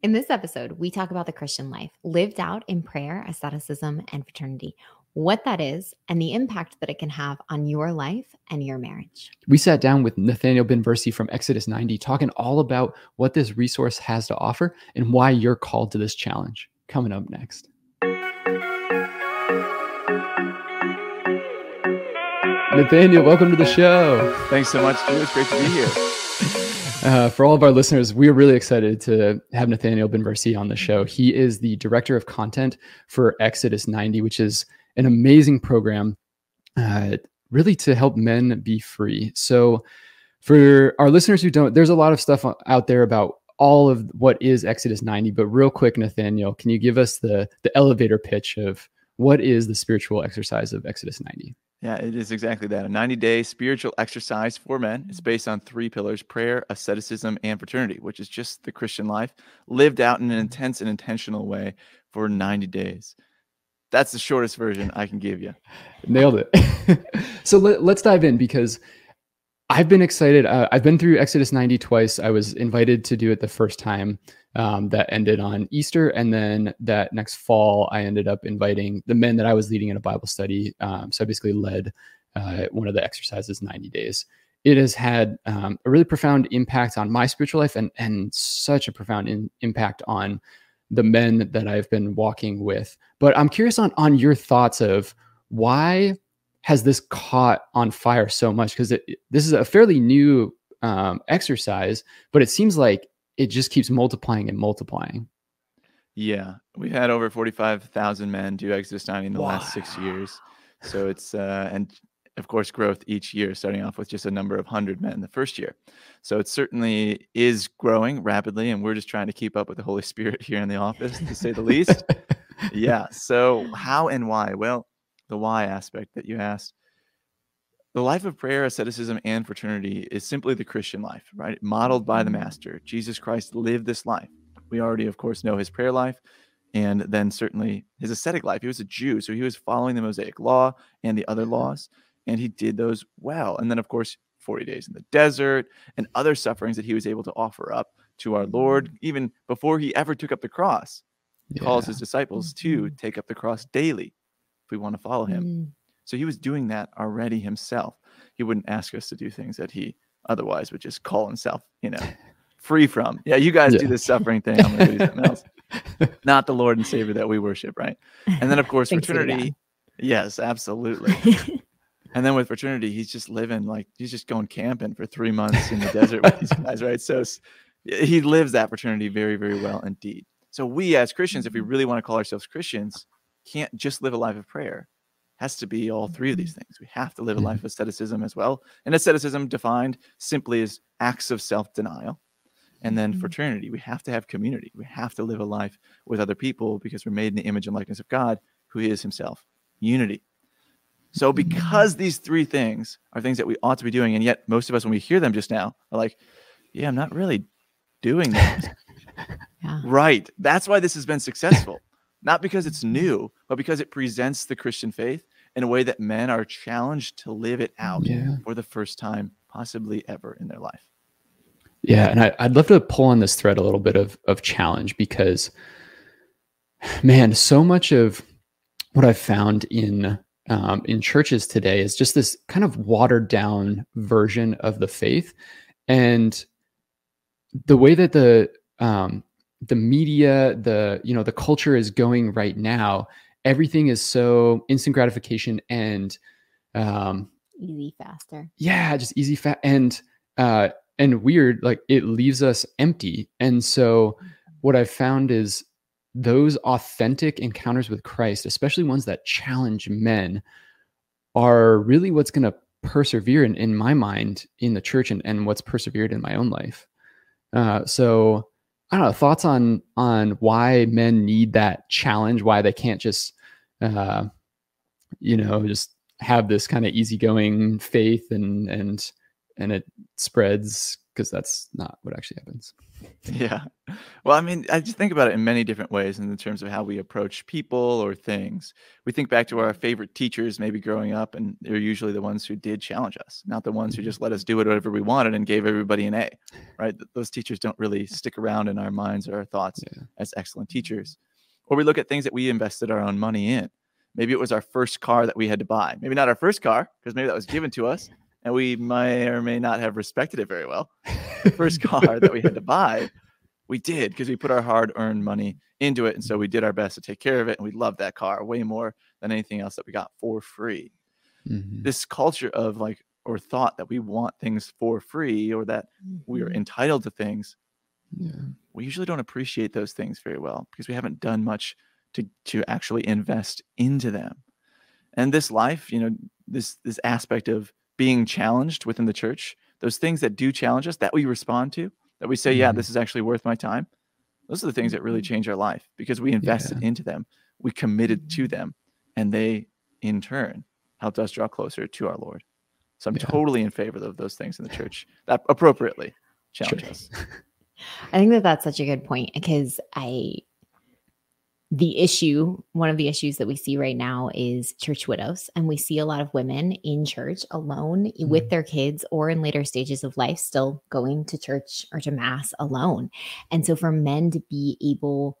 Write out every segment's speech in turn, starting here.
In this episode, we talk about the Christian life lived out in prayer, asceticism, and fraternity, what that is, and the impact that it can have on your life and your marriage. We sat down with Nathaniel Binversie from Exodus 90, talking all about what this resource has to offer and why you're called to this challenge. Coming up next. Nathaniel, welcome to the show. Thanks so much, Drew. It's great to be here. For all of our listeners, we are really excited to have Nathaniel Binversie on the show. He is the director of content for Exodus 90, which is an amazing program really to help men be free. So for our listeners who don't, there's a lot of stuff out there about all of what is Exodus 90. But real quick, Nathaniel, can you give us the elevator pitch of what is the spiritual exercise of Exodus 90? Yeah, it is exactly that. A 90-day spiritual exercise for men. It's based on three pillars: prayer, asceticism, and fraternity, which is just the Christian life lived out in an intense and intentional way for 90 days. That's the shortest version I can give you. Nailed it. So let's dive in, because I've been excited. I've been through Exodus 90 twice. I was invited to do it the first time. That ended on Easter. And then that next fall, I ended up inviting the men that I was leading in a Bible study. So I basically led one of the exercises, 90 days. It has had a really profound impact on my spiritual life, and such a profound impact on the men that I've been walking with. But I'm curious on your thoughts of why has this caught on fire so much? Because this is a fairly new exercise, but it seems like it just keeps multiplying and multiplying. Yeah. We've had over 45,000 men do Exodus 90 in the last 6 years. So it's, and of course, growth each year, starting off with just a number of 100 men the first year. So it certainly is growing rapidly, and we're just trying to keep up with the Holy Spirit here in the office, to say the least. Yeah. So how and why? Well, the why aspect that you asked. The life of prayer, asceticism, and fraternity is simply the Christian life, right? Modeled by the Master. Jesus Christ lived this life. We already, of course, know his prayer life, and then certainly his ascetic life. He was a Jew, so he was following the Mosaic law and the other laws, and he did those well. And then, of course, 40 days in the desert and other sufferings that he was able to offer up to our Lord, even before he ever took up the cross. He calls his disciples to take up the cross daily if we want to follow him. So he was doing that already himself. He wouldn't ask us to do things that he otherwise would just call himself, you know, free from. Yeah, you guys do this suffering thing. I'm going to do something else. Not the Lord and Savior that we worship, right? And then, of course, fraternity. Yes, absolutely. And then with fraternity, he's just living like he's just going camping for 3 months in the desert with these guys, right? So he lives that fraternity very, very well indeed. So we as Christians, if we really want to call ourselves Christians, can't just live a life of prayer. Has to be all three of these things. We have to live a life of asceticism as well. And asceticism defined simply as acts of self-denial. And then fraternity, we have to have community. We have to live a life with other people, because we're made in the image and likeness of God, who is himself. Unity. So because these three things are things that we ought to be doing, and yet most of us, when we hear them just now, are like, yeah, I'm not really doing that. Right. That's why this has been successful. Not because it's new, but because it presents the Christian faith in a way that men are challenged to live it out for the first time, possibly ever in their life. Yeah, and I'd love to pull on this thread a little bit of challenge, because, man, so much of what I've found in churches today is just this kind of watered down version of the faith. And the way that the media, the culture is going right now, everything is so instant gratification and easy, faster. Yeah, just easy, fast, and weird. Like, it leaves us empty. And so what I've found is those authentic encounters with Christ, especially ones that challenge men, are really what's going to persevere in my mind in the church, and what's persevered in my own life. So I don't know, thoughts on why men need that challenge, why they can't just, just have this kind of easygoing faith, and it spreads because that's not what actually happens. Yeah. Well, I mean, I just think about it in many different ways in terms of how we approach people or things. We think back to our favorite teachers, maybe growing up, and they're usually the ones who did challenge us, not the ones who just let us do whatever we wanted and gave everybody an A, right? Those teachers don't really stick around in our minds or our thoughts as excellent teachers. Or we look at things that we invested our own money in. Maybe it was our first car that we had to buy. Maybe not our first car, because maybe that was given to us, and we may or may not have respected it very well. The first car that we had to buy, we did, because we put our hard-earned money into it, and so we did our best to take care of it, and we loved that car way more than anything else that we got for free. Mm-hmm. This culture of like, or thought that we want things for free, or that we are entitled to things, we usually don't appreciate those things very well, because we haven't done much to actually invest into them. And this life, you know, this aspect of being challenged within the church, those things that do challenge us, that we respond to, that we say, yeah, this is actually worth my time. Those are the things that really change our life, because we invested into them, we committed to them, and they in turn helped us draw closer to our Lord. So I'm totally in favor of those things in the church that appropriately challenge us. I think that that's such a good point, because one of the issues that we see right now is church widows. And we see a lot of women in church alone with their kids, or in later stages of life, still going to church or to mass alone. And so for men to be able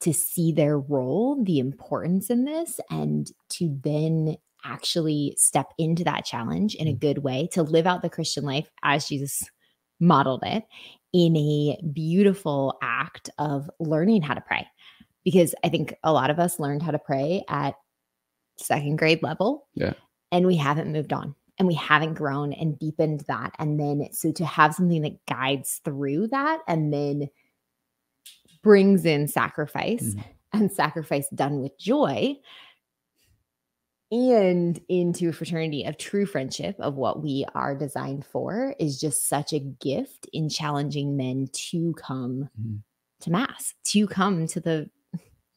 to see their role, the importance in this, and to then actually step into that challenge in a good way, to live out the Christian life as Jesus modeled it, in a beautiful act of learning how to pray. Because I think a lot of us learned how to pray at second grade level, and we haven't moved on, and we haven't grown and deepened that. And then so to have something that guides through that, and then brings in sacrifice and sacrifice done with joy, and into a fraternity of true friendship of what we are designed for, is just such a gift in challenging men to come to mass, to come to the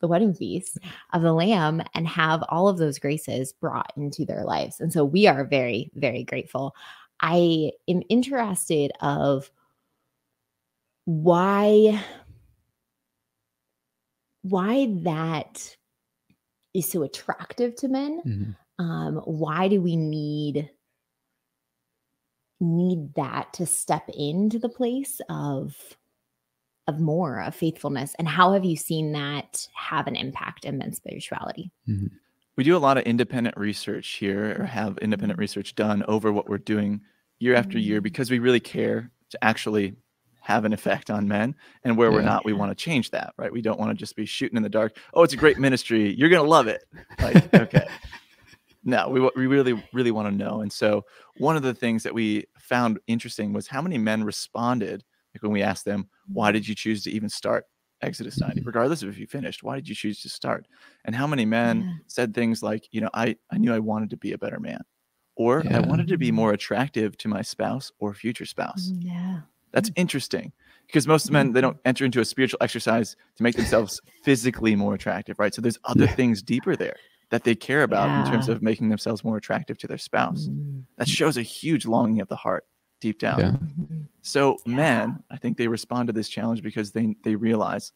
wedding feast of the Lamb, and have all of those graces brought into their lives. And so we are very, very grateful. I am interested of why that is so attractive to men. Why do we need that to step into the place of more of faithfulness? And how have you seen that have an impact in men's spirituality? We do a lot of independent research here, or have independent research done over what we're doing year after year, because we really care to actually have an effect on men, and where we're not, we want to change that, right? We don't want to just be shooting in the dark. Oh, it's a great ministry, you're going to love it. Like, okay. No, we really, really want to know. And so one of the things that we found interesting was how many men responded, like when we asked them, why did you choose to even start Exodus 90? Regardless of if you finished, why did you choose to start? And how many men said things like, you know, I knew I wanted to be a better man, or I wanted to be more attractive to my spouse or future spouse. Yeah, that's interesting, because most men, they don't enter into a spiritual exercise to make themselves physically more attractive, right? So there's other things deeper there that they care about in terms of making themselves more attractive to their spouse. That shows a huge longing of the heart deep down. So men, I think they respond to this challenge because they realize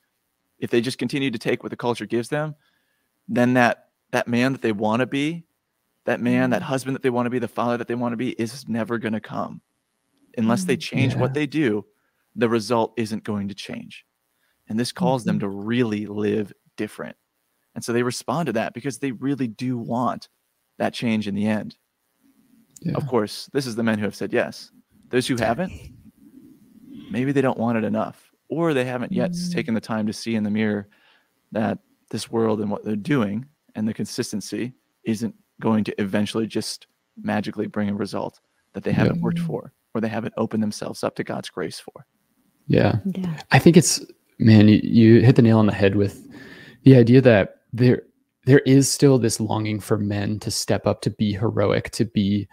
if they just continue to take what the culture gives them, then that man that they want to be, that man, that husband that they want to be, the father that they want to be, is never going to come. Unless they change what they do, the result isn't going to change. And this calls them to really live different. And so they respond to that because they really do want that change in the end. Of course, this is the men who have said yes. Those who haven't, maybe they don't want it enough, or they haven't yet taken the time to see in the mirror that this world and what they're doing and the consistency isn't going to eventually just magically bring a result that they haven't worked for, or they haven't opened themselves up to God's grace for. I think it's, man, you hit the nail on the head with the idea that there is still this longing for men to step up, to be heroic, to be,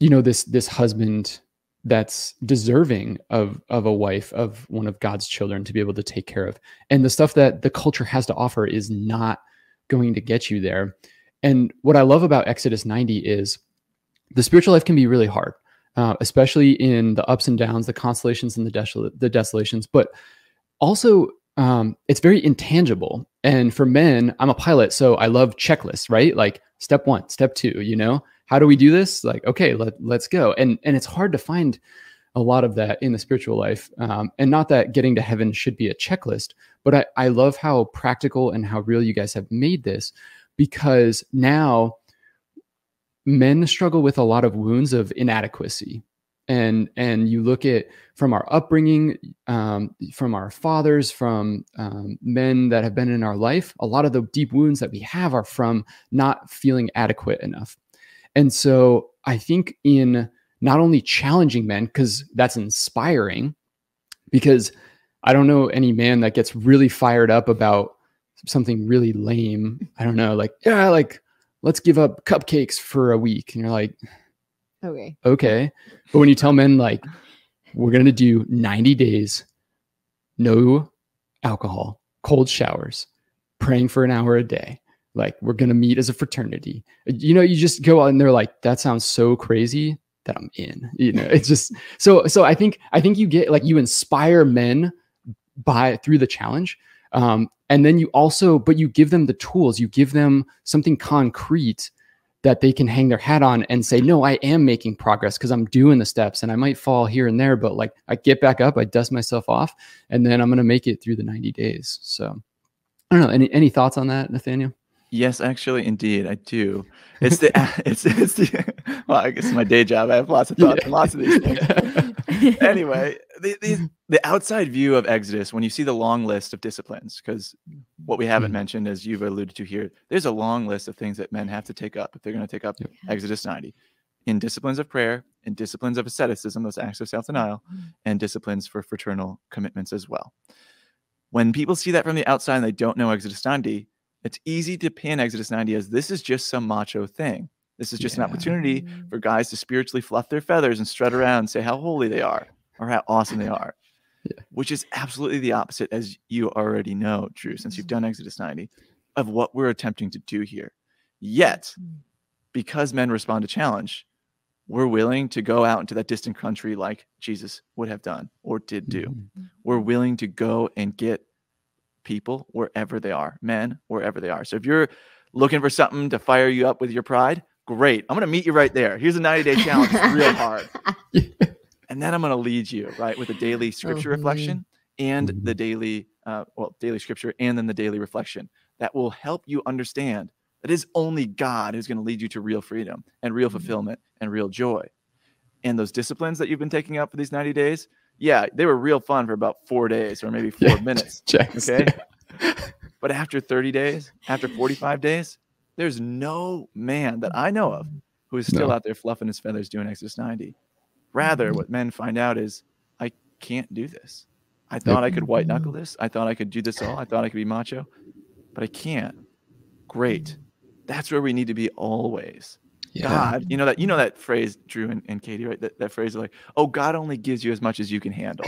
you know, this husband that's deserving of a wife, of one of God's children to be able to take care of. And the stuff that the culture has to offer is not going to get you there. And what I love about Exodus 90 is the spiritual life can be really hard. especially in the ups and downs, the constellations and the desolations, but also it's very intangible. And for men, I'm a pilot, so I love checklists, right? Like step one, step two, you know, how do we do this? Like, okay, let's go. And it's hard to find a lot of that in the spiritual life. And not that getting to heaven should be a checklist, but I love how practical and how real you guys have made this, because now men struggle with a lot of wounds of inadequacy. And you look at from our upbringing, from our fathers, from men that have been in our life, a lot of the deep wounds that we have are from not feeling adequate enough. And so I think in not only challenging men, because that's inspiring, because I don't know any man that gets really fired up about something really lame. I don't know, like, yeah, like, let's give up cupcakes for a week. And you're like, okay. Okay. But when you tell men, like, we're going to do 90 days, no alcohol, cold showers, praying for an hour a day, like, we're going to meet as a fraternity, you know, you just go out and they're like, that sounds so crazy that I'm in, you know, it's just, so I think you get, like, you inspire men through the challenge. And then you also, but you give them the tools, you give them something concrete that they can hang their hat on and say, no, I am making progress because I'm doing the steps and I might fall here and there, but like I get back up, I dust myself off, and then I'm going to make it through the 90 days. So I don't know. Any thoughts on that, Nathaniel? Yes, actually, indeed, I do. It's the, it's the, well, I guess my day job, I have lots of thoughts and lots of these things. Anyway, the outside view of Exodus, when you see the long list of disciplines, because what we haven't mentioned, as you've alluded to here, there's a long list of things that men have to take up if they're going to take up Exodus 90. In disciplines of prayer, in disciplines of asceticism, those acts of self-denial, and disciplines for fraternal commitments as well. When people see that from the outside and they don't know Exodus 90, it's easy to pin Exodus 90 as this is just some macho thing. This is just an opportunity for guys to spiritually fluff their feathers and strut around and say how holy they are or how awesome they are, which is absolutely the opposite, as you already know, Drew, since you've done Exodus 90, of what we're attempting to do here. Yet, because men respond to challenge, we're willing to go out into that distant country like Jesus would have done or did do. We're willing to go and get people wherever they are, men wherever they are. So if you're looking for something to fire you up with your pride, great. I'm going to meet you right there. Here's a 90-day challenge. It's real hard. And then I'm going to lead you, right, with a daily scripture reflection and the daily, daily scripture and then the daily reflection that will help you understand that it is only God who's going to lead you to real freedom and real fulfillment and real joy. And those disciplines that you've been taking up for these 90 days, yeah, they were real fun for about 4 days or maybe four minutes. Checks, okay. Yeah. But after 30 days, after 45 days, there's no man that I know of who is still out there fluffing his feathers doing Exodus 90. Rather, what men find out is, I can't do this. I thought I could white knuckle this. I thought I could do this all. I thought I could be macho, but I can't. Great. That's where we need to be always. Yeah. God, you know that phrase, Drew and Katie, right? That phrase of like, oh, God only gives you as much as you can handle.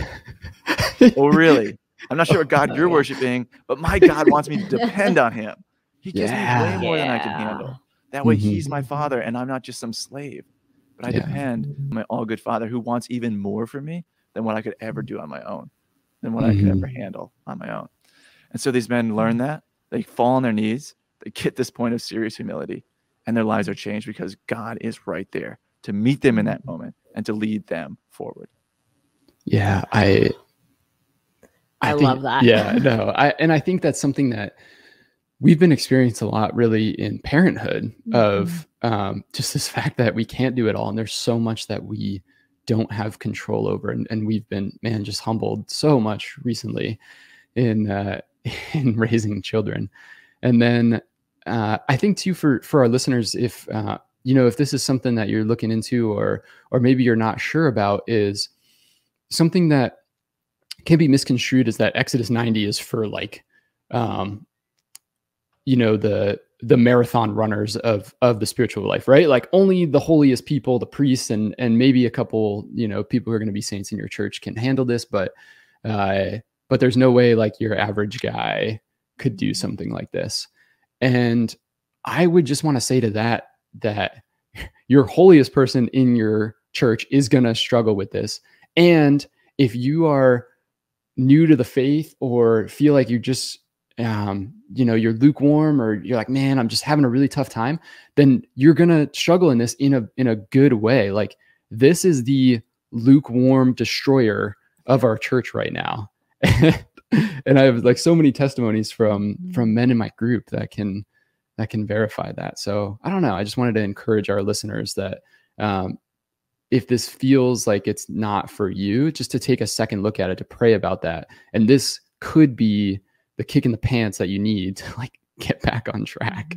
Oh, really? I'm not sure what God you're worshiping, but my God wants me to depend on him. He gives me way more than I can handle. That way he's my father and I'm not just some slave, but I depend on my all good father who wants even more from me than what I could ever do on my own, than what I could ever handle on my own. And so these men learn that. They fall on their knees. They get this point of serious humility. And their lives are changed because God is right there to meet them in that moment and to lead them forward. Yeah, I think, love that. Yeah, no, I think that's something that we've been experiencing a lot, really, in parenthood of just this fact that we can't do it all, and there's so much that we don't have control over, and we've been just humbled so much recently in raising children, and then. I think too, for our listeners, if, you know, if this is something that you're looking into or maybe you're not sure about, is something that can be misconstrued is that Exodus 90 is for like, you know, the marathon runners of the spiritual life, right? Like only the holiest people, the priests and maybe a couple, you know, people who are going to be saints in your church can handle this, but there's no way like your average guy could do something like this. And I would just want to say to that, that your holiest person in your church is going to struggle with this. And if you are new to the faith or feel like you just, you know, you're lukewarm or you're like, man, I'm just having a really tough time, then you're going to struggle in this in a good way. Like, this is the lukewarm destroyer of our church right now. And I have like so many testimonies from men in my group that can verify that. So I don't know. I just wanted to encourage our listeners that, if this feels like it's not for you, just to take a second look at it, to pray about that. And this could be the kick in the pants that you need to like get back on track.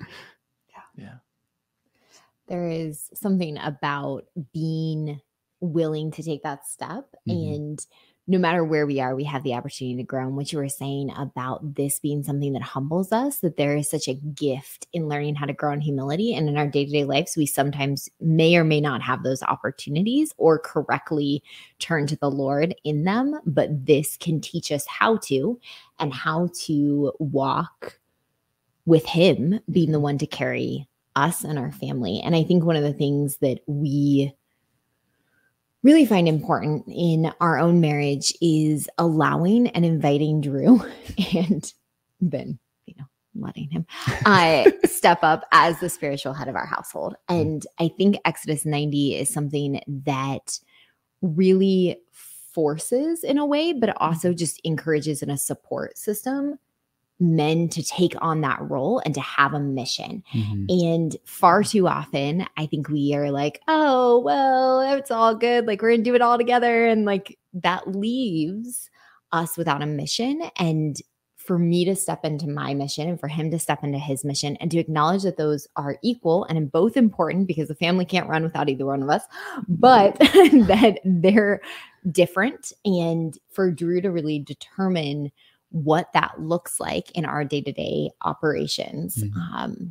Mm-hmm. Yeah. There is something about being willing to take that step. Mm-hmm. And no matter where we are, we have the opportunity to grow. And what you were saying about this being something that humbles us, that there is such a gift in learning how to grow in humility. And in our day-to-day lives, we sometimes may or may not have those opportunities or correctly turn to the Lord in them. But this can teach us how to, and how to walk with Him being the one to carry us and our family. And I think one of the things that we really find important in our own marriage is allowing and inviting Drew and Ben, you know, letting him step up as the spiritual head of our household. And I think Exodus 90 is something that really forces, in a way, but also just encourages in a support system, men to take on that role and to have a mission. Mm-hmm. And far too often, I think we are like, oh, well, it's all good. Like, we're going to do it all together. And like, that leaves us without a mission. And for me to step into my mission and for him to step into his mission, and to acknowledge that those are equal and both important, because the family can't run without either one of us, but that they're different. And for Drew to really determine what that looks like in our day-to-day operations. Mm-hmm.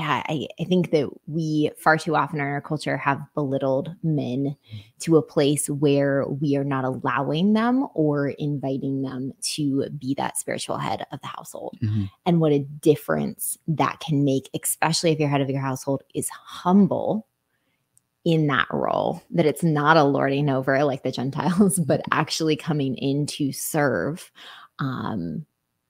I think that we far too often in our culture have belittled men to a place where we are not allowing them or inviting them to be that spiritual head of the household. Mm-hmm. And what a difference that can make, especially if your head of your household is humble in that role, that it's not a lording over like the Gentiles, but actually coming in to serve,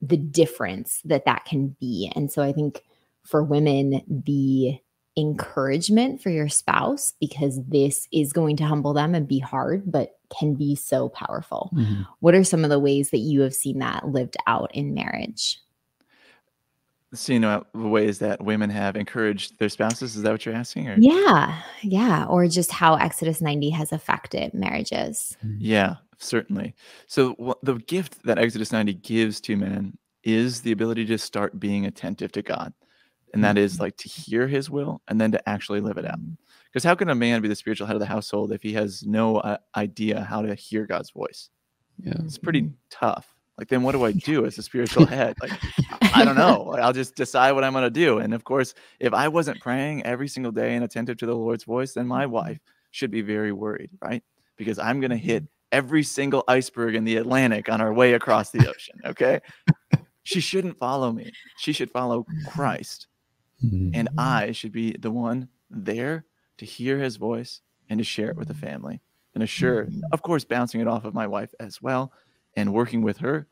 the difference that can be. And so I think for women, the encouragement for your spouse, because this is going to humble them and be hard, but can be so powerful. Mm-hmm. What are some of the ways that you have seen that lived out in marriage? Seeing the ways that women have encouraged their spouses? Is that what you're asking? Or? Yeah. Or just how Exodus 90 has affected marriages. Yeah, certainly. So the gift that Exodus 90 gives to men is the ability to start being attentive to God. And that is like to hear His will and then to actually live it out. Because how can a man be the spiritual head of the household if he has no idea how to hear God's voice? Yeah, it's pretty tough. Like, then what do I do as a spiritual head? Like, I don't know. Like, I'll just decide what I'm going to do. And of course, if I wasn't praying every single day and attentive to the Lord's voice, then my wife should be very worried, right? Because I'm going to hit every single iceberg in the Atlantic on our way across the ocean, okay? She shouldn't follow me. She should follow Christ. Mm-hmm. And I should be the one there to hear His voice and to share it with the family. And assure, of course, bouncing it off of my wife as well, and working with her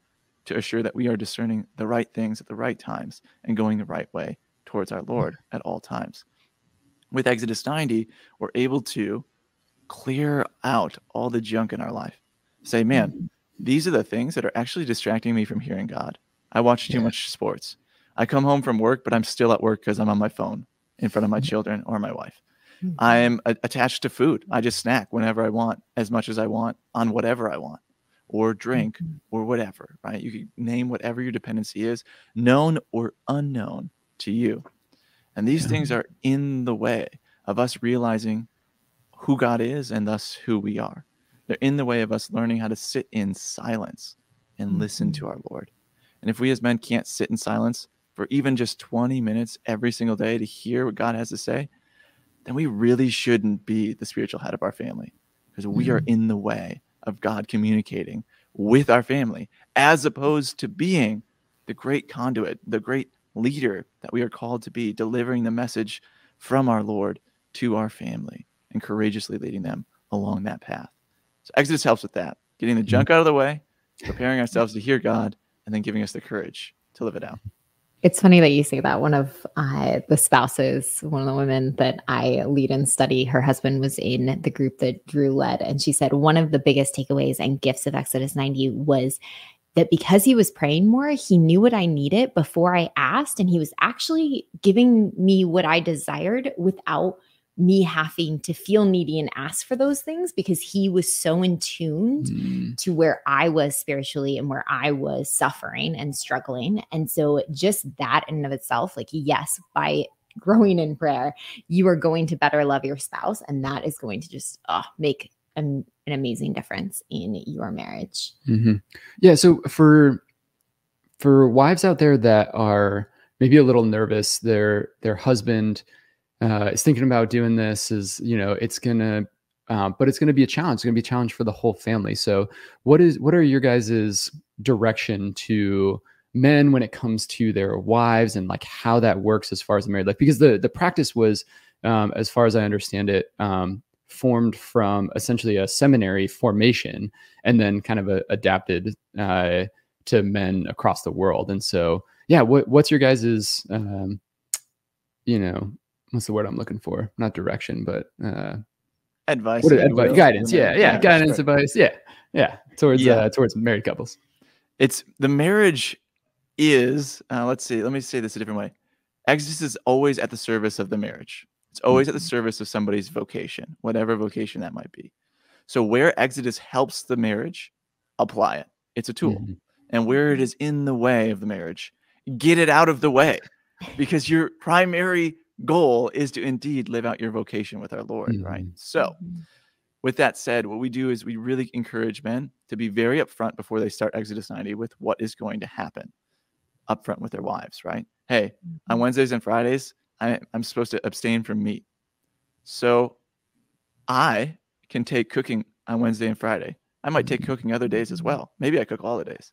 to assure that we are discerning the right things at the right times and going the right way towards our Lord at all times. With Exodus 90, we're able to clear out all the junk in our life. Say, man, these are the things that are actually distracting me from hearing God. I watch too much sports. I come home from work, but I'm still at work because I'm on my phone in front of my children or my wife. I'm attached to food. I just snack whenever I want, as much as I want, on whatever I want, or drink, or whatever, right? You can name whatever your dependency is, known or unknown to you. And these things are in the way of us realizing who God is and thus who we are. They're in the way of us learning how to sit in silence and listen to our Lord. And if we as men can't sit in silence for even just 20 minutes every single day to hear what God has to say, then we really shouldn't be the spiritual head of our family, because we are in the way of God communicating with our family, as opposed to being the great conduit, the great leader that we are called to be, delivering the message from our Lord to our family. and courageously leading them along that path. So Exodus helps with that, getting the junk out of the way, preparing ourselves to hear God, and then giving us the courage to live it out. It's funny that you say that. One of the spouses, one of the women that I lead and study, her husband was in the group that Drew led. And she said one of the biggest takeaways and gifts of Exodus 90 was that because he was praying more, he knew what I needed before I asked. And he was actually giving me what I desired without me having to feel needy and ask for those things, because he was so in tune to where I was spiritually and where I was suffering and struggling. And so just that in and of itself, like, yes, by growing in prayer, you are going to better love your spouse. And that is going to just make an amazing difference in your marriage. Mm-hmm. Yeah. So for wives out there that are maybe a little nervous, their husband is thinking about doing this, is, you know, it's gonna, but it's gonna be a challenge. It's gonna be a challenge for the whole family. So what are your guys's direction to men when it comes to their wives, and like how that works as far as married life? Because the practice was, as far as I understand it, formed from essentially a seminary formation, and then kind of adapted to men across the world. And so, yeah, what's your guys's, you know, what's the word I'm looking for? Not direction, but advice. Advice, guidance. Yeah, guidance, sure. Advice. Yeah. Towards married couples. It's the marriage is. Let's see. Let me say this a different way. Exodus is always at the service of the marriage. It's always at the service of somebody's vocation, whatever vocation that might be. So where Exodus helps the marriage, apply it. It's a tool. Mm-hmm. And where it is in the way of the marriage, get it out of the way, because your primary goal is to indeed live out your vocation with our Lord, right? So with that said, what we do is we really encourage men to be very upfront before they start Exodus 90 with what is going to happen, upfront with their wives, right? Hey, on Wednesdays and Fridays, I'm supposed to abstain from meat. So I can take cooking on Wednesday and Friday. I might take cooking other days as well. Maybe I cook all the days.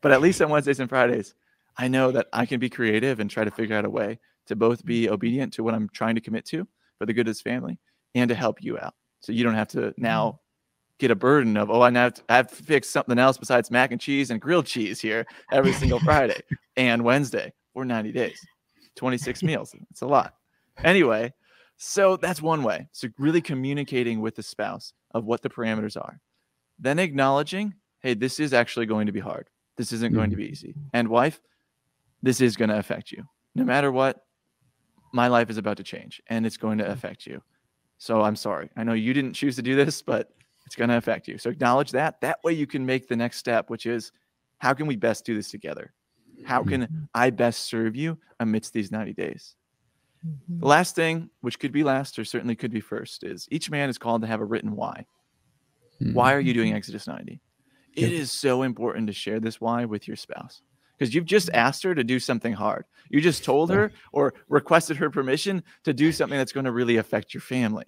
But at least on Wednesdays and Fridays, I know that I can be creative and try to figure out a way to both be obedient to what I'm trying to commit to for the good of this family and to help you out. So you don't have to now get a burden of, I have to fix something else besides mac and cheese and grilled cheese here every single Friday and Wednesday for 90 days. 26 meals. It's a lot. Anyway, so that's one way. So really communicating with the spouse of what the parameters are. Then acknowledging, hey, this is actually going to be hard. This isn't going to be easy. And wife, this is going to affect you. No matter what, my life is about to change and it's going to affect you. So I'm sorry. I know you didn't choose to do this, but it's going to affect you. So acknowledge that. That way you can make the next step, which is, how can we best do this together? How can I best serve you amidst these 90 days? The last thing, which could be last or certainly could be first, is each man is called to have a written why. Why are you doing Exodus 90? It is so important to share this why with your spouse, because you've just asked her to do something hard. You just told her or requested her permission to do something that's going to really affect your family.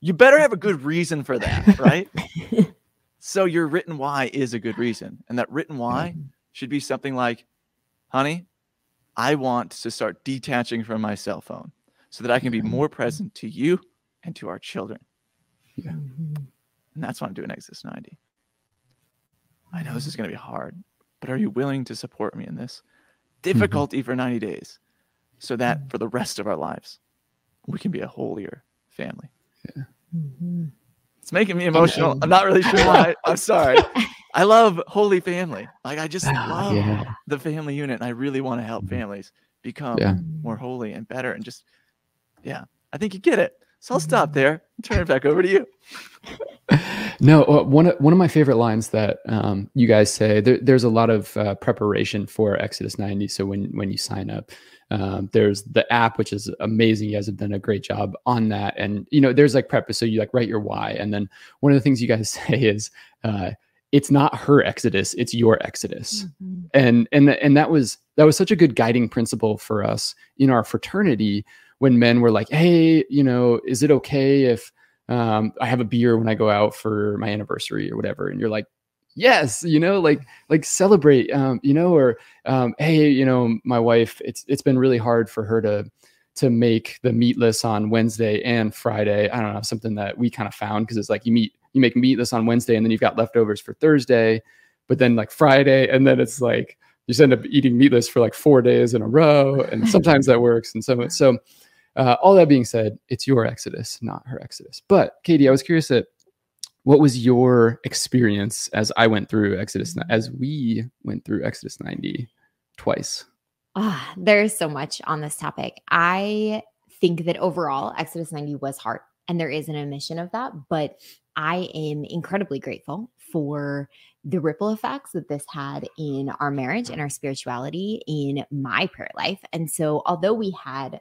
You better have a good reason for that, right? So your written why is a good reason. And that written why should be something like, honey, I want to start detaching from my cell phone so that I can be more present to you and to our children. Yeah. And that's why I'm doing Exodus 90. I know this is going to be hard, but are you willing to support me in this difficulty for 90 days so that for the rest of our lives, we can be a holier family? Yeah. Mm-hmm. It's making me emotional. I'm not really sure why. I'm sorry. I love Holy Family. Like, I just love the family unit. And I really want to help families become more holy and better. And just, I think you get it. So I'll stop there and turn it back over to you. No, one of my favorite lines that you guys say, there's a lot of preparation for Exodus 90. So when you sign up, there's the app, which is amazing. You guys have done a great job on that. And, you know, there's like prep. So you like write your why. And then one of the things you guys say is, it's not her Exodus, it's your Exodus. Mm-hmm. And that was such a good guiding principle for us in our fraternity when men were like, hey, you know, is it okay if I have a beer when I go out for my anniversary or whatever? And you're like, yes, you know, like celebrate, you know, or hey, you know, my wife, it's been really hard for her to to make the meatless on Wednesday and Friday. I don't know, something that we kind of found, because it's like you make meatless on Wednesday and then you've got leftovers for Thursday, but then like Friday, and then it's like you just end up eating meatless for like 4 days in a row. And sometimes that works. And so all that being said, it's your Exodus, not her Exodus. But Katie, I was curious that what was your experience as we went through Exodus 90 twice? There is so much on this topic. I think that overall Exodus 90 was hard, and there is an admission of that, but I am incredibly grateful for the ripple effects that this had in our marriage, in our spirituality, in my prayer life. And so although we had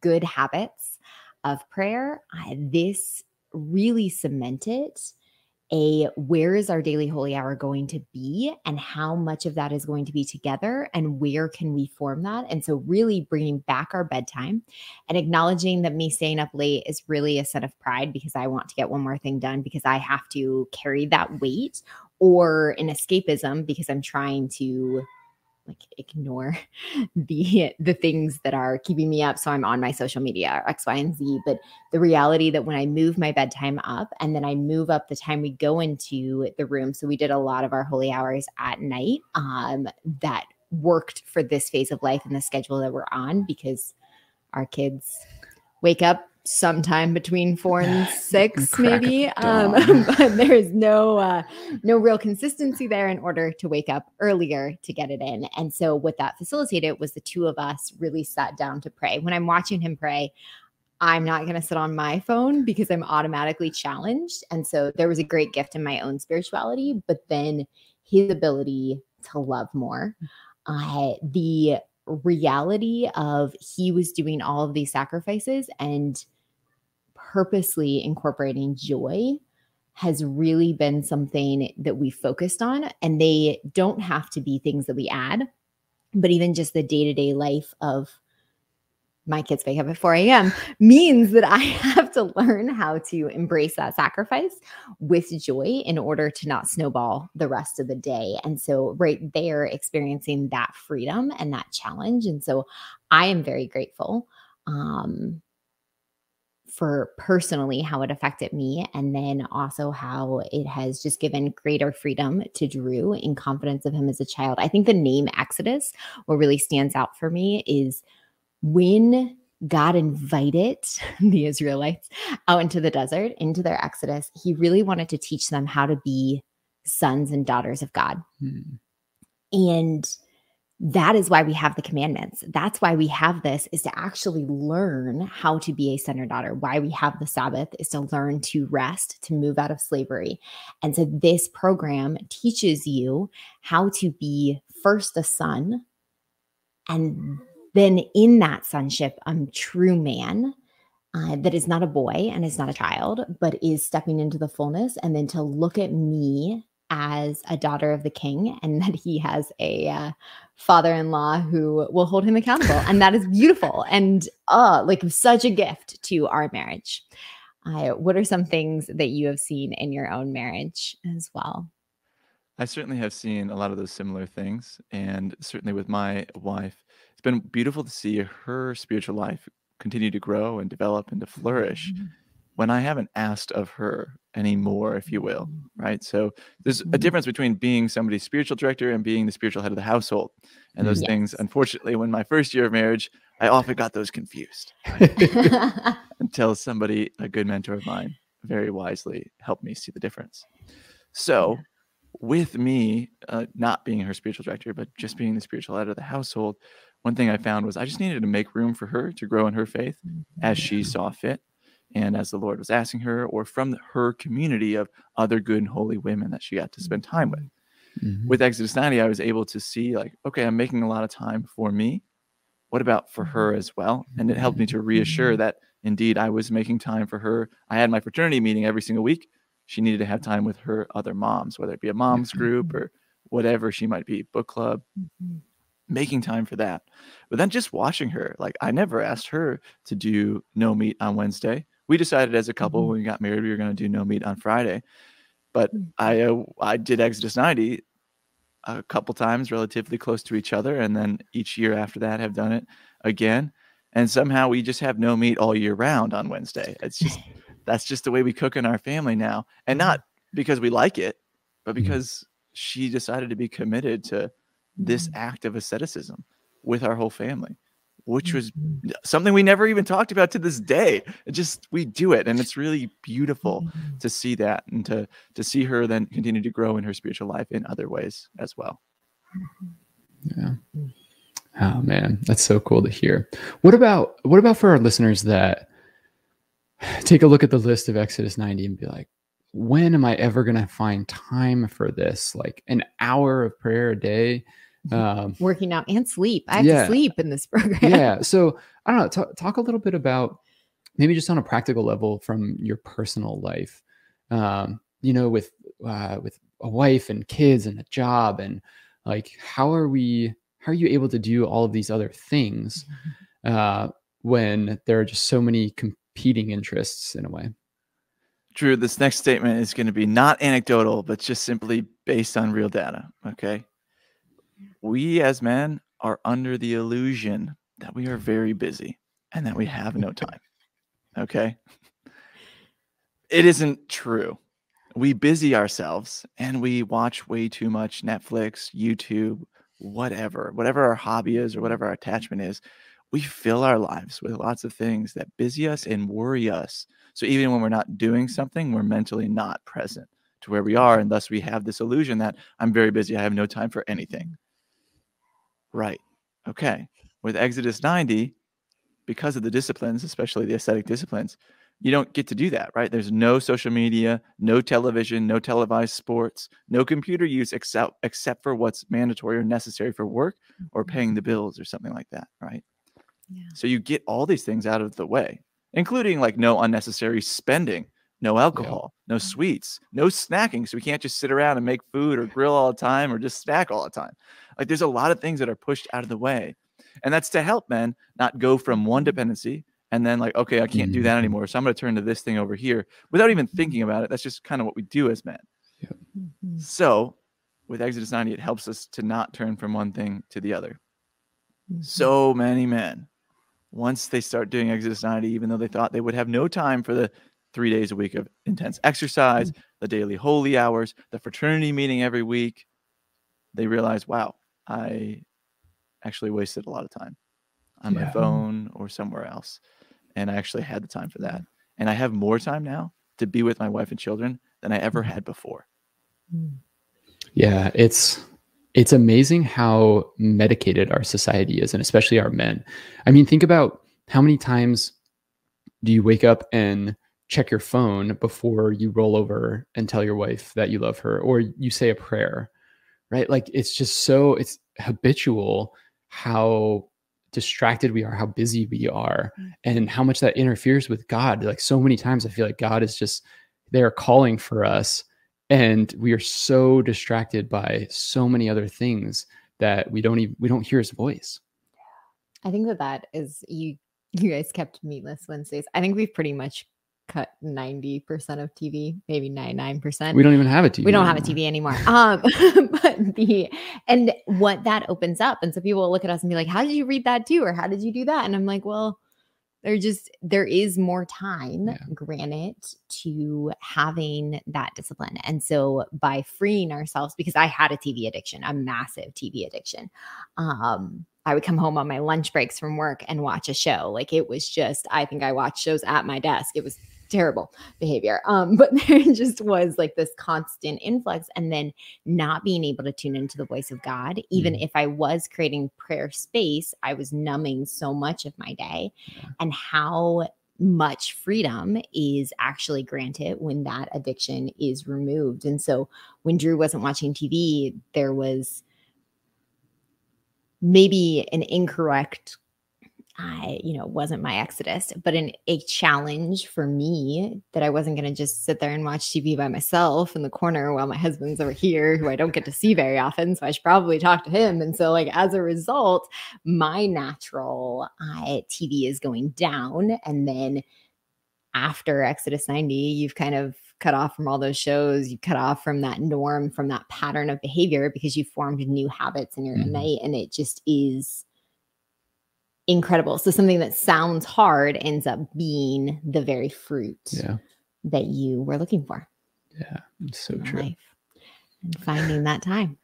good habits of prayer, this really cemented where is our daily holy hour going to be, and how much of that is going to be together, and where can we form that? And so really bringing back our bedtime and acknowledging that me staying up late is really a sin of pride, because I want to get one more thing done because I have to carry that weight, or an escapism because I'm trying to like ignore the things that are keeping me up. So I'm on my social media or X, Y, and Z. But the reality that when I move my bedtime up, and then I move up the time we go into the room. So we did a lot of our holy hours at night, that worked for this phase of life and the schedule that we're on, because our kids wake up sometime between 4 and 6, maybe. But there is no real consistency there in order to wake up earlier to get it in. And so what that facilitated was the two of us really sat down to pray. When I'm watching him pray, I'm not going to sit on my phone because I'm automatically challenged. And so there was a great gift in my own spirituality, but then his ability to love more. The reality of he was doing all of these sacrifices and purposely incorporating joy has really been something that we focused on. And they don't have to be things that we add, but even just the day-to-day life of my kids wake up at 4 a.m. means that I have to learn how to embrace that sacrifice with joy in order to not snowball the rest of the day. And so right there, experiencing that freedom and that challenge. And so I am very grateful for personally how it affected me, and then also how it has just given greater freedom to Drew in confidence of him as a child. I think the name Exodus, what really stands out for me is when God invited the Israelites out into the desert, into their Exodus, he really wanted to teach them how to be sons and daughters of God. And that is why we have the commandments. That's why we have this, is to actually learn how to be a son or daughter. Why we have the Sabbath is to learn to rest, to move out of slavery. And so this program teaches you how to be first a son, and then in that sonship, true man that is not a boy and is not a child, but is stepping into the fullness, and then to look at me as a daughter of the King, and that he has a father-in-law who will hold him accountable. And that is beautiful and like such a gift to our marriage. What are some things that you have seen in your own marriage as well? I certainly have seen a lot of those similar things, and certainly with my wife, it's been beautiful to see her spiritual life continue to grow and develop and to flourish when I haven't asked of her anymore, if you will, right? So there's a difference between being somebody's spiritual director and being the spiritual head of the household. And those things, unfortunately, when my first year of marriage, I often got those confused until somebody, a good mentor of mine, very wisely helped me see the difference. So with me, not being her spiritual director, but just being the spiritual head of the household, one thing I found was I just needed to make room for her to grow in her faith as she saw fit and as the Lord was asking her, or from her community of other good and holy women that she got to spend time with. With Exodus 90, I was able to see like, okay, I'm making a lot of time for me. What about for her as well? And it helped me to reassure that indeed I was making time for her. I had my fraternity meeting every single week. She needed to have time with her other moms, whether it be a mom's group or whatever she might be, book club. Making time for that. But then just watching her, like I never asked her to do no meat on Wednesday. We decided as a couple when we got married, we were going to do no meat on Friday. But I did Exodus 90 a couple times relatively close to each other. And then each year after that have done it again. and somehow we just have no meat all year round on Wednesday. It's just that's just the way we cook in our family now, and not because we like it, but because she decided to be committed to this act of asceticism with our whole family, which was something we never even talked about to this day. It just, we do it. And it's really beautiful to see that, and to see her then continue to grow in her spiritual life in other ways as well. Yeah. Oh man, that's so cool to hear. What about for our listeners that take a look at the list of Exodus 90 and be like, when am I ever going to find time for this? Like an hour of prayer a day, working out and sleep. I have to sleep in this program. Yeah. So I don't know, talk a little bit about maybe just on a practical level from your personal life, you know, with a wife and kids and a job, and like, how are you able to do all of these other things, when there are just so many competing interests in a way? Drew, this next statement is going to be not anecdotal, but just simply based on real data. Okay. We as men are under the illusion that we are very busy and that we have no time. Okay. It isn't true. We busy ourselves and we watch way too much Netflix, YouTube, whatever our hobby is or whatever our attachment is. We fill our lives with lots of things that busy us and worry us. So even when we're not doing something, we're mentally not present to where we are. And thus we have this illusion that I'm very busy. I have no time for anything. Right. Okay. With Exodus 90, because of the disciplines, especially the ascetic disciplines, you don't get to do that, right? There's no social media, no television, no televised sports, no computer use except for what's mandatory or necessary for work or paying the bills or something like that, right? Yeah. So you get all these things out of the way, including like no unnecessary spending, no alcohol, no sweets, no snacking. So we can't just sit around and make food or grill all the time or just snack all the time. Like there's a lot of things that are pushed out of the way. And that's to help men not go from one dependency and then like, okay, I can't do that anymore. So I'm going to turn to this thing over here without even thinking about it. That's just kind of what we do as men. Yeah. So with Exodus 90, it helps us to not turn from one thing to the other. So many men, once they start doing Exodus 90, even though they thought they would have no time for the 3 days a week of intense exercise, the daily holy hours, the fraternity meeting every week, they realize, wow, I actually wasted a lot of time on my phone or somewhere else. And I actually had the time for that. And I have more time now to be with my wife and children than I ever had before. Yeah, it's amazing how medicated our society is, and especially our men. I mean, think about how many times do you wake up and check your phone before you roll over and tell your wife that you love her, or you say a prayer, right? Like it's just so, it's habitual how distracted we are, how busy we are, and how much that interferes with God. Like so many times I feel like God is just, they're calling for us, and we are so distracted by so many other things that we don't hear his voice. I think that is, you guys kept meatless Wednesdays. I think we've pretty much cut 90% of TV, maybe 99%. We don't even have a TV. We don't have a TV anymore. And what that opens up. And so people will look at us and be like, how did you read that too? Or how did you do that? And I'm like, well, there is more time granted to having that discipline. And so by freeing ourselves, because I had a TV addiction, a massive TV addiction, I would come home on my lunch breaks from work and watch a show. Like it was just, I think I watched shows at my desk. It was terrible behavior. But there just was like this constant influx, and then not being able to tune into the voice of God. Even if I was creating prayer space, I was numbing so much of my day, and how much freedom is actually granted when that addiction is removed. And so when Drew wasn't watching TV, there was maybe an incorrect, wasn't my Exodus, but a challenge for me that I wasn't going to just sit there and watch TV by myself in the corner while my husband's over here, who I don't get to see very often. So I should probably talk to him. And so like, as a result, my natural TV is going down. And then after Exodus 90, you've kind of cut off from all those shows. You cut off from that norm, from that pattern of behavior, because you formed new habits in your night. And it just is incredible. So something that sounds hard ends up being the very fruit that you were looking for. Yeah, it's so true. Life. And finding that time.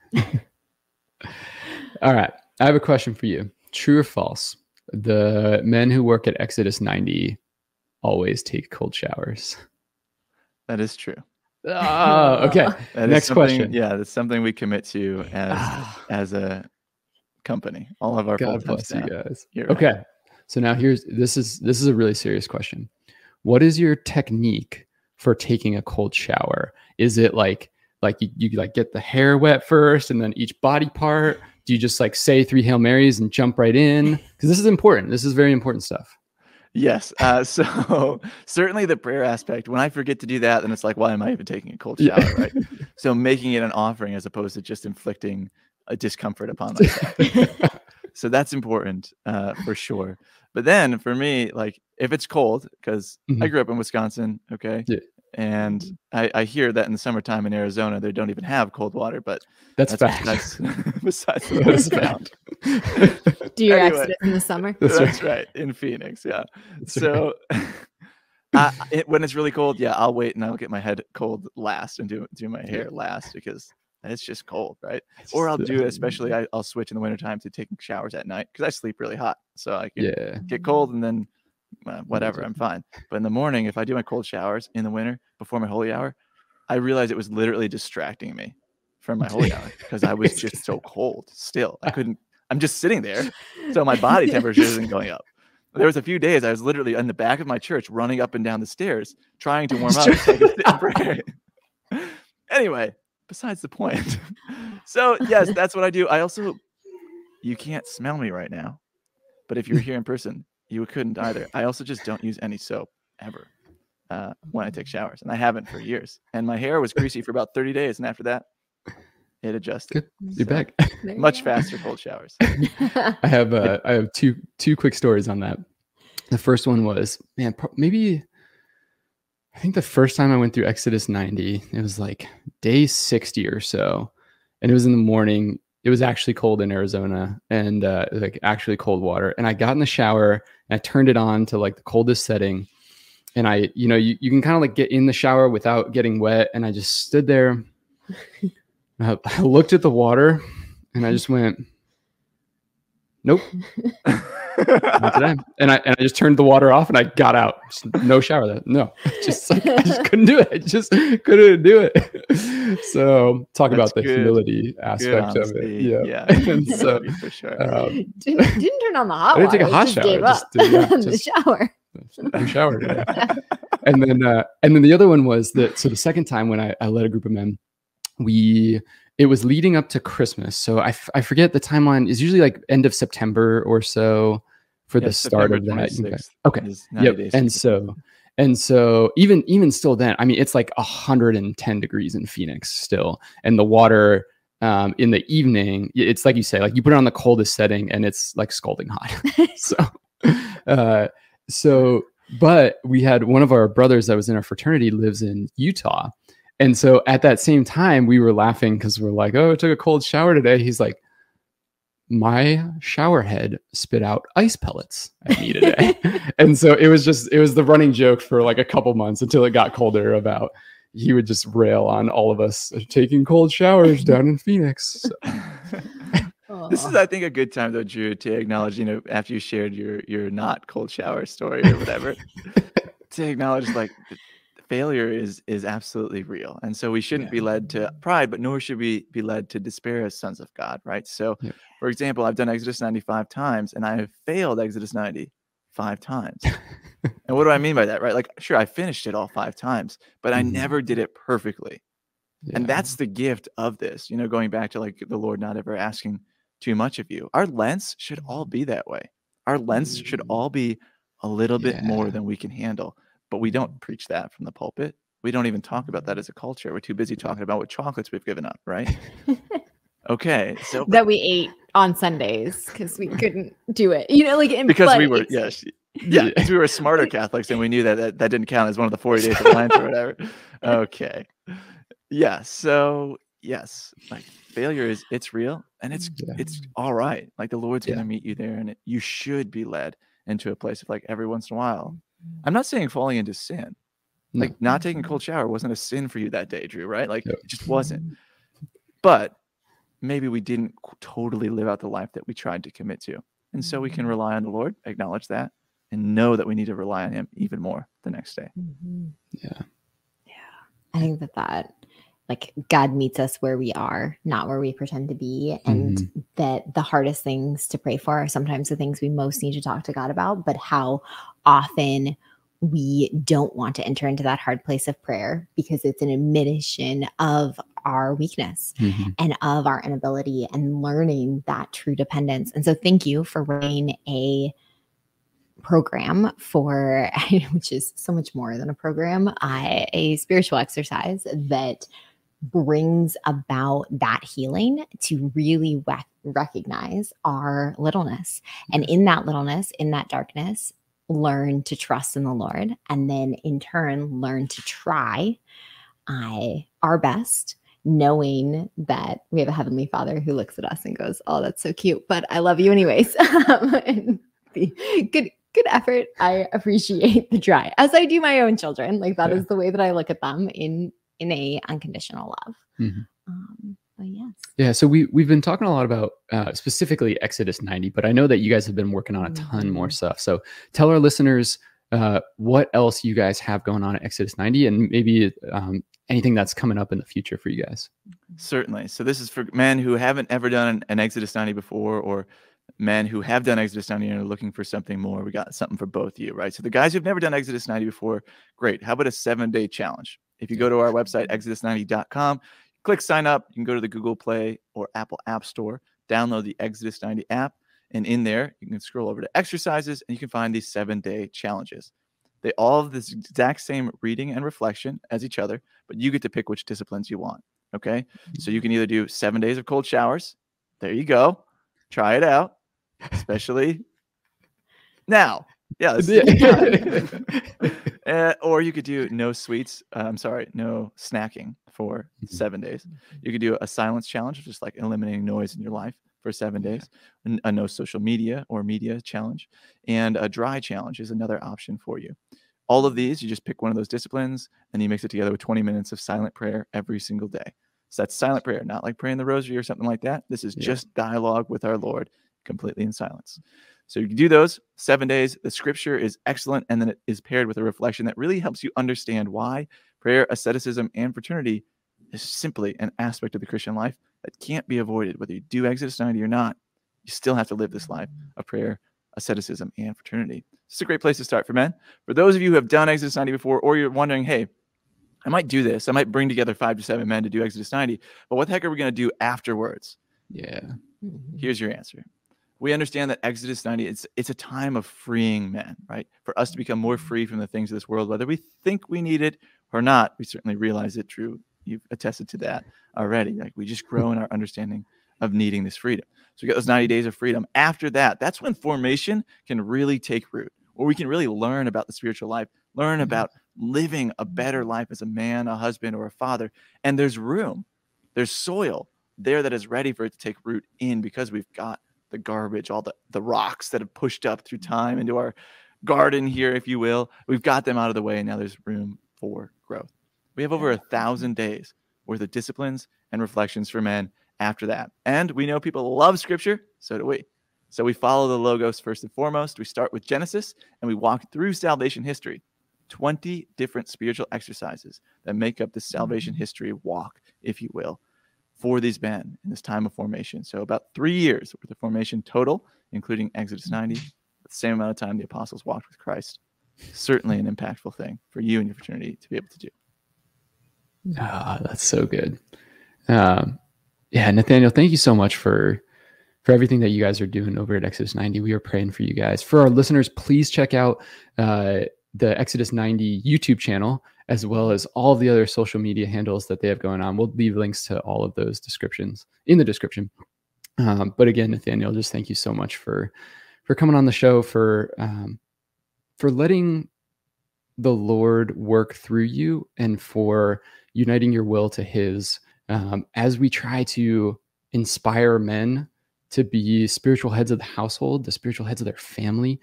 All right. I have a question for you. True or false? The men who work at Exodus 90 always take cold showers. That is true. Oh, okay. Next question. Yeah, that's something we commit to as a company. All of our God bless you guys. You're right. Okay. So now this is a really serious question. What is your technique for taking a cold shower? Is it like you like get the hair wet first and then each body part? Do you just like say 3 Hail Marys and jump right in? Because this is important. This is very important stuff. Yes. So certainly the prayer aspect, when I forget to do that, then it's like, why am I even taking a cold shower? Yeah. Right. So making it an offering as opposed to just inflicting a discomfort upon myself. So that's important for sure. But then for me, like if it's cold, because I grew up in Wisconsin. Okay. Yeah. And I hear that in the summertime in Arizona, they don't even have cold water, but that's besides what is found. Do your accident in the summer? That's right. In Phoenix. Yeah. That's so right. When it's really cold, yeah, I'll wait and I'll get my head cold last and do my hair last because it's just cold. Right. Or I'll do, especially I'll switch in the wintertime to taking showers at night because I sleep really hot. So I can get cold and then whatever, I'm fine. But in the morning, if I do my cold showers in the winter before my holy hour, I realized it was literally distracting me from my holy hour because I was just so cold still. I'm just sitting there. So my body temperature isn't going up. There was a few days I was literally in the back of my church running up and down the stairs trying to warm up. So I could sit in prayer. Anyway, besides the point. So yes, that's what I do. I also, you can't smell me right now, but if you're here in person, you couldn't either. I also just don't use any soap ever when I take showers, and I haven't for years. And my hair was greasy for about 30 days, and after that, it adjusted. Good. You're back. Much faster cold showers. I have two quick stories on that. The first one was, man, maybe I think the first time I went through Exodus 90, it was like day 60 or so, and it was in the morning. It was actually cold in Arizona and like actually cold water. And I got in the shower and I turned it on to like the coldest setting. And I, you know, you can kind of like get in the shower without getting wet. And I just stood there. I looked at the water and I just went, nope. Not today. And I just turned the water off and I got out. Just no shower. I just couldn't do it. I just couldn't do it. So that's the humility aspect of it. Yeah. And so, for sure. Didn't turn on the hot water. I didn't take a hot shower. Just showered. Yeah. And then the other one was that. So the second time when I led a group of men, it was leading up to Christmas. So I forget the timeline is usually like end of September or so for the start September of that. Okay. Yep. And so even still then, I mean, it's like 110 degrees in Phoenix still. And the water in the evening, it's like you say, like you put it on the coldest setting and it's like scalding hot. But we had one of our brothers that was in our fraternity lives in Utah. And so at that same time, we were laughing because we're like, oh, I took a cold shower today. He's like, my shower head spit out ice pellets at me today. And so it was the running joke for like a couple months until it got colder about he would just rail on all of us taking cold showers down in Phoenix. This is, I think, a good time, though, Drew, to acknowledge, you know, after you shared your not cold shower story or whatever, to acknowledge like failure is absolutely real. And so we shouldn't be led to pride, but nor should we be led to despair as sons of God, right? So for example, I've done Exodus 90 5 times and I have failed Exodus 90 5 times. And what do I mean by that, right? Like, sure, I finished it all 5 times, but I never did it perfectly. And that's the gift of this, you know, going back to like the Lord not ever asking too much of you. Our lens should all be that way. Our lens should all be a little bit more than we can handle. But we don't preach that from the pulpit. We don't even talk about that as a culture. We're too busy talking about what chocolates we've given up, right? Okay. So that we ate on Sundays because we couldn't do it. You know, like in because we were because we were smarter Catholics and we knew that didn't count as one of the 40 days of Lent or whatever. Okay. Yeah. So yes, like failure is, it's real, and it's all right. Like, the Lord's going to meet you there, and you should be led into a place of, like, every once in a while. I'm not saying falling into sin. Like, not taking a cold shower wasn't a sin for you that day, Drew, right? Like, it just wasn't. But maybe we didn't totally live out the life that we tried to commit to. And so we can rely on the Lord, acknowledge that, and know that we need to rely on him even more the next day. Mm-hmm. Yeah. Yeah. I think that, like, God meets us where we are, not where we pretend to be. And that the hardest things to pray for are sometimes the things we most need to talk to God about, but how often we don't want to enter into that hard place of prayer because it's an admission of our weakness and of our inability, and learning that true dependence. And so thank you for running a program for, which is so much more than a program, a spiritual exercise that brings about that healing, to really recognize our littleness. And in that littleness, in that darkness, learn to trust in the Lord, and then in turn, learn to try our best, knowing that we have a Heavenly Father who looks at us and goes, "Oh, that's so cute, but I love you anyways." And good effort. I appreciate the try, as I do my own children. Like, that is the way that I look at them, in a unconditional love. But yes. Yeah. So we've been talking a lot about specifically Exodus 90, but I know that you guys have been working on a ton more stuff. So tell our listeners what else you guys have going on at Exodus 90, and maybe anything that's coming up in the future for you guys. Certainly. So this is for men who haven't ever done an Exodus 90 before, or men who have done Exodus 90 and are looking for something more. We got something for both of you, right? So the guys who've never done Exodus 90 before, great. How about a 7-day challenge? If you go to our website, exodus90.com, click sign up. You can go to the Google Play or Apple App Store, download the Exodus 90 app, and in there, you can scroll over to exercises, and you can find these 7-day challenges. They all have this exact same reading and reflection as each other, but you get to pick which disciplines you want, okay? So you can either do 7 days of cold showers. There you go. Try it out, especially now. Yeah. Or you could do no sweets. I'm sorry, no snacking for 7 days. You could do a silence challenge, just like eliminating noise in your life for 7 days. A no social media or media challenge. And a dry challenge is another option for you. All of these, you just pick one of those disciplines and you mix it together with 20 minutes of silent prayer every single day. So that's silent prayer, not like praying the rosary or something like that. This is just dialogue with our Lord, completely in silence. So you can do those 7 days. The scripture is excellent, and then it is paired with a reflection that really helps you understand why prayer, asceticism, and fraternity is simply an aspect of the Christian life that can't be avoided. Whether you do Exodus 90 or not, you still have to live this life of prayer, asceticism, and fraternity. It's a great place to start for men. For those of you who have done Exodus 90 before, or you're wondering, hey, I might do this. I might bring together 5 to 7 men to do Exodus 90, but what the heck are we going to do afterwards? Yeah. Here's your answer. We understand that Exodus 90, it's a time of freeing men, right? For us to become more free from the things of this world, whether we think we need it or not. We certainly realize it, Drew. You've attested to that already. Like, we just grow in our understanding of needing this freedom. So we got those 90 days of freedom. After that, that's when formation can really take root, or we can really learn about the spiritual life, learn about living a better life as a man, a husband, or a father. And there's room, there's soil there that is ready for it to take root in, because we've got the garbage, all the rocks that have pushed up through time into our garden here, if you will. We've got them out of the way, and now there's room for growth. We have over 1,000 days worth of disciplines and reflections for men after that. And we know people love scripture, so do we. So we follow the Logos first and foremost. We start with Genesis, and we walk through salvation history. 20 different spiritual exercises that make up the salvation history walk, if you will, for these men in this time of formation. So about 3 years worth of formation total, including Exodus 90, the same amount of time the apostles walked with Christ. Certainly an impactful thing for you and your fraternity to be able to do. Ah, that's so good. Yeah, Nathaniel, thank you so much for everything that you guys are doing over at Exodus 90. We are praying for you guys. For our listeners, please check out the Exodus 90 YouTube channel, as well as all the other social media handles that they have going on. We'll leave links to all of those descriptions in the description. But again, Nathaniel, just thank you so much for coming on the show, for letting the Lord work through you, and for uniting your will to his, as we try to inspire men to be spiritual heads of the household, the spiritual heads of their family.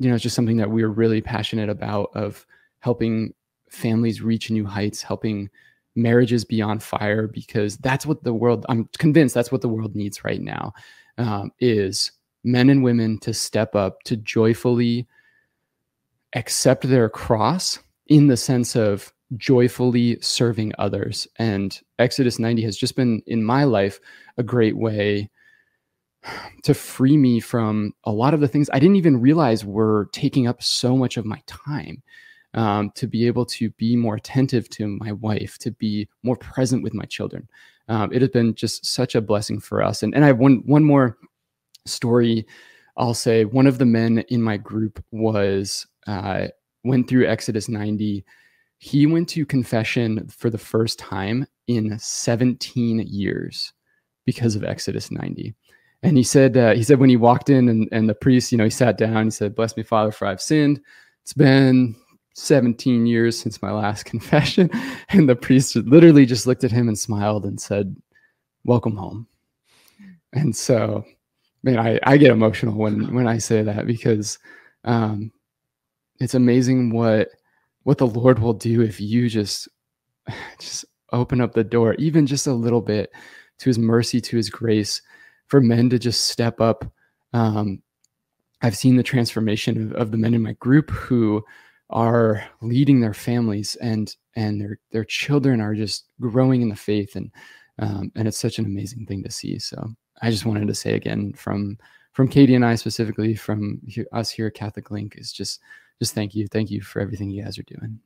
It's just something that we're really passionate about, of helping families reach new heights, helping marriages be on fire, because that's what the world, I'm convinced that's what the world needs right now, is men and women to step up, to joyfully accept their cross in the sense of joyfully serving others. And Exodus 90 has just been, in my life, a great way to free me from a lot of the things I didn't even realize were taking up so much of my time. To be able to be more attentive to my wife, to be more present with my children. It has been just such a blessing for us. And I have one more story I'll say. One of the men in my group went through Exodus 90. He went to confession for the first time in 17 years because of Exodus 90. And he said when he walked in and the priest, he sat down, he said, "Bless me, Father, for I've sinned. It's been 17 years since my last confession." And the priest literally just looked at him and smiled and said, "Welcome home." And so, man, I get emotional when I say that, because it's amazing what the Lord will do if you just open up the door, even just a little bit, to his mercy, to his grace, for men to just step up. I've seen the transformation of the men in my group who are leading their families, and their children are just growing in the faith, and it's such an amazing thing to see. So I just wanted to say again, from Katie and I specifically, from us here at Catholic Link, is just thank you for everything you guys are doing.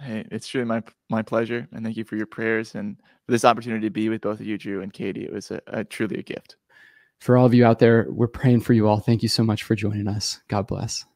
Hey, it's truly my pleasure, and thank you for your prayers and for this opportunity to be with both of you, Drew and Katie. It was truly a gift. For all of you out there, we're praying for you all. Thank you so much for joining us. God bless.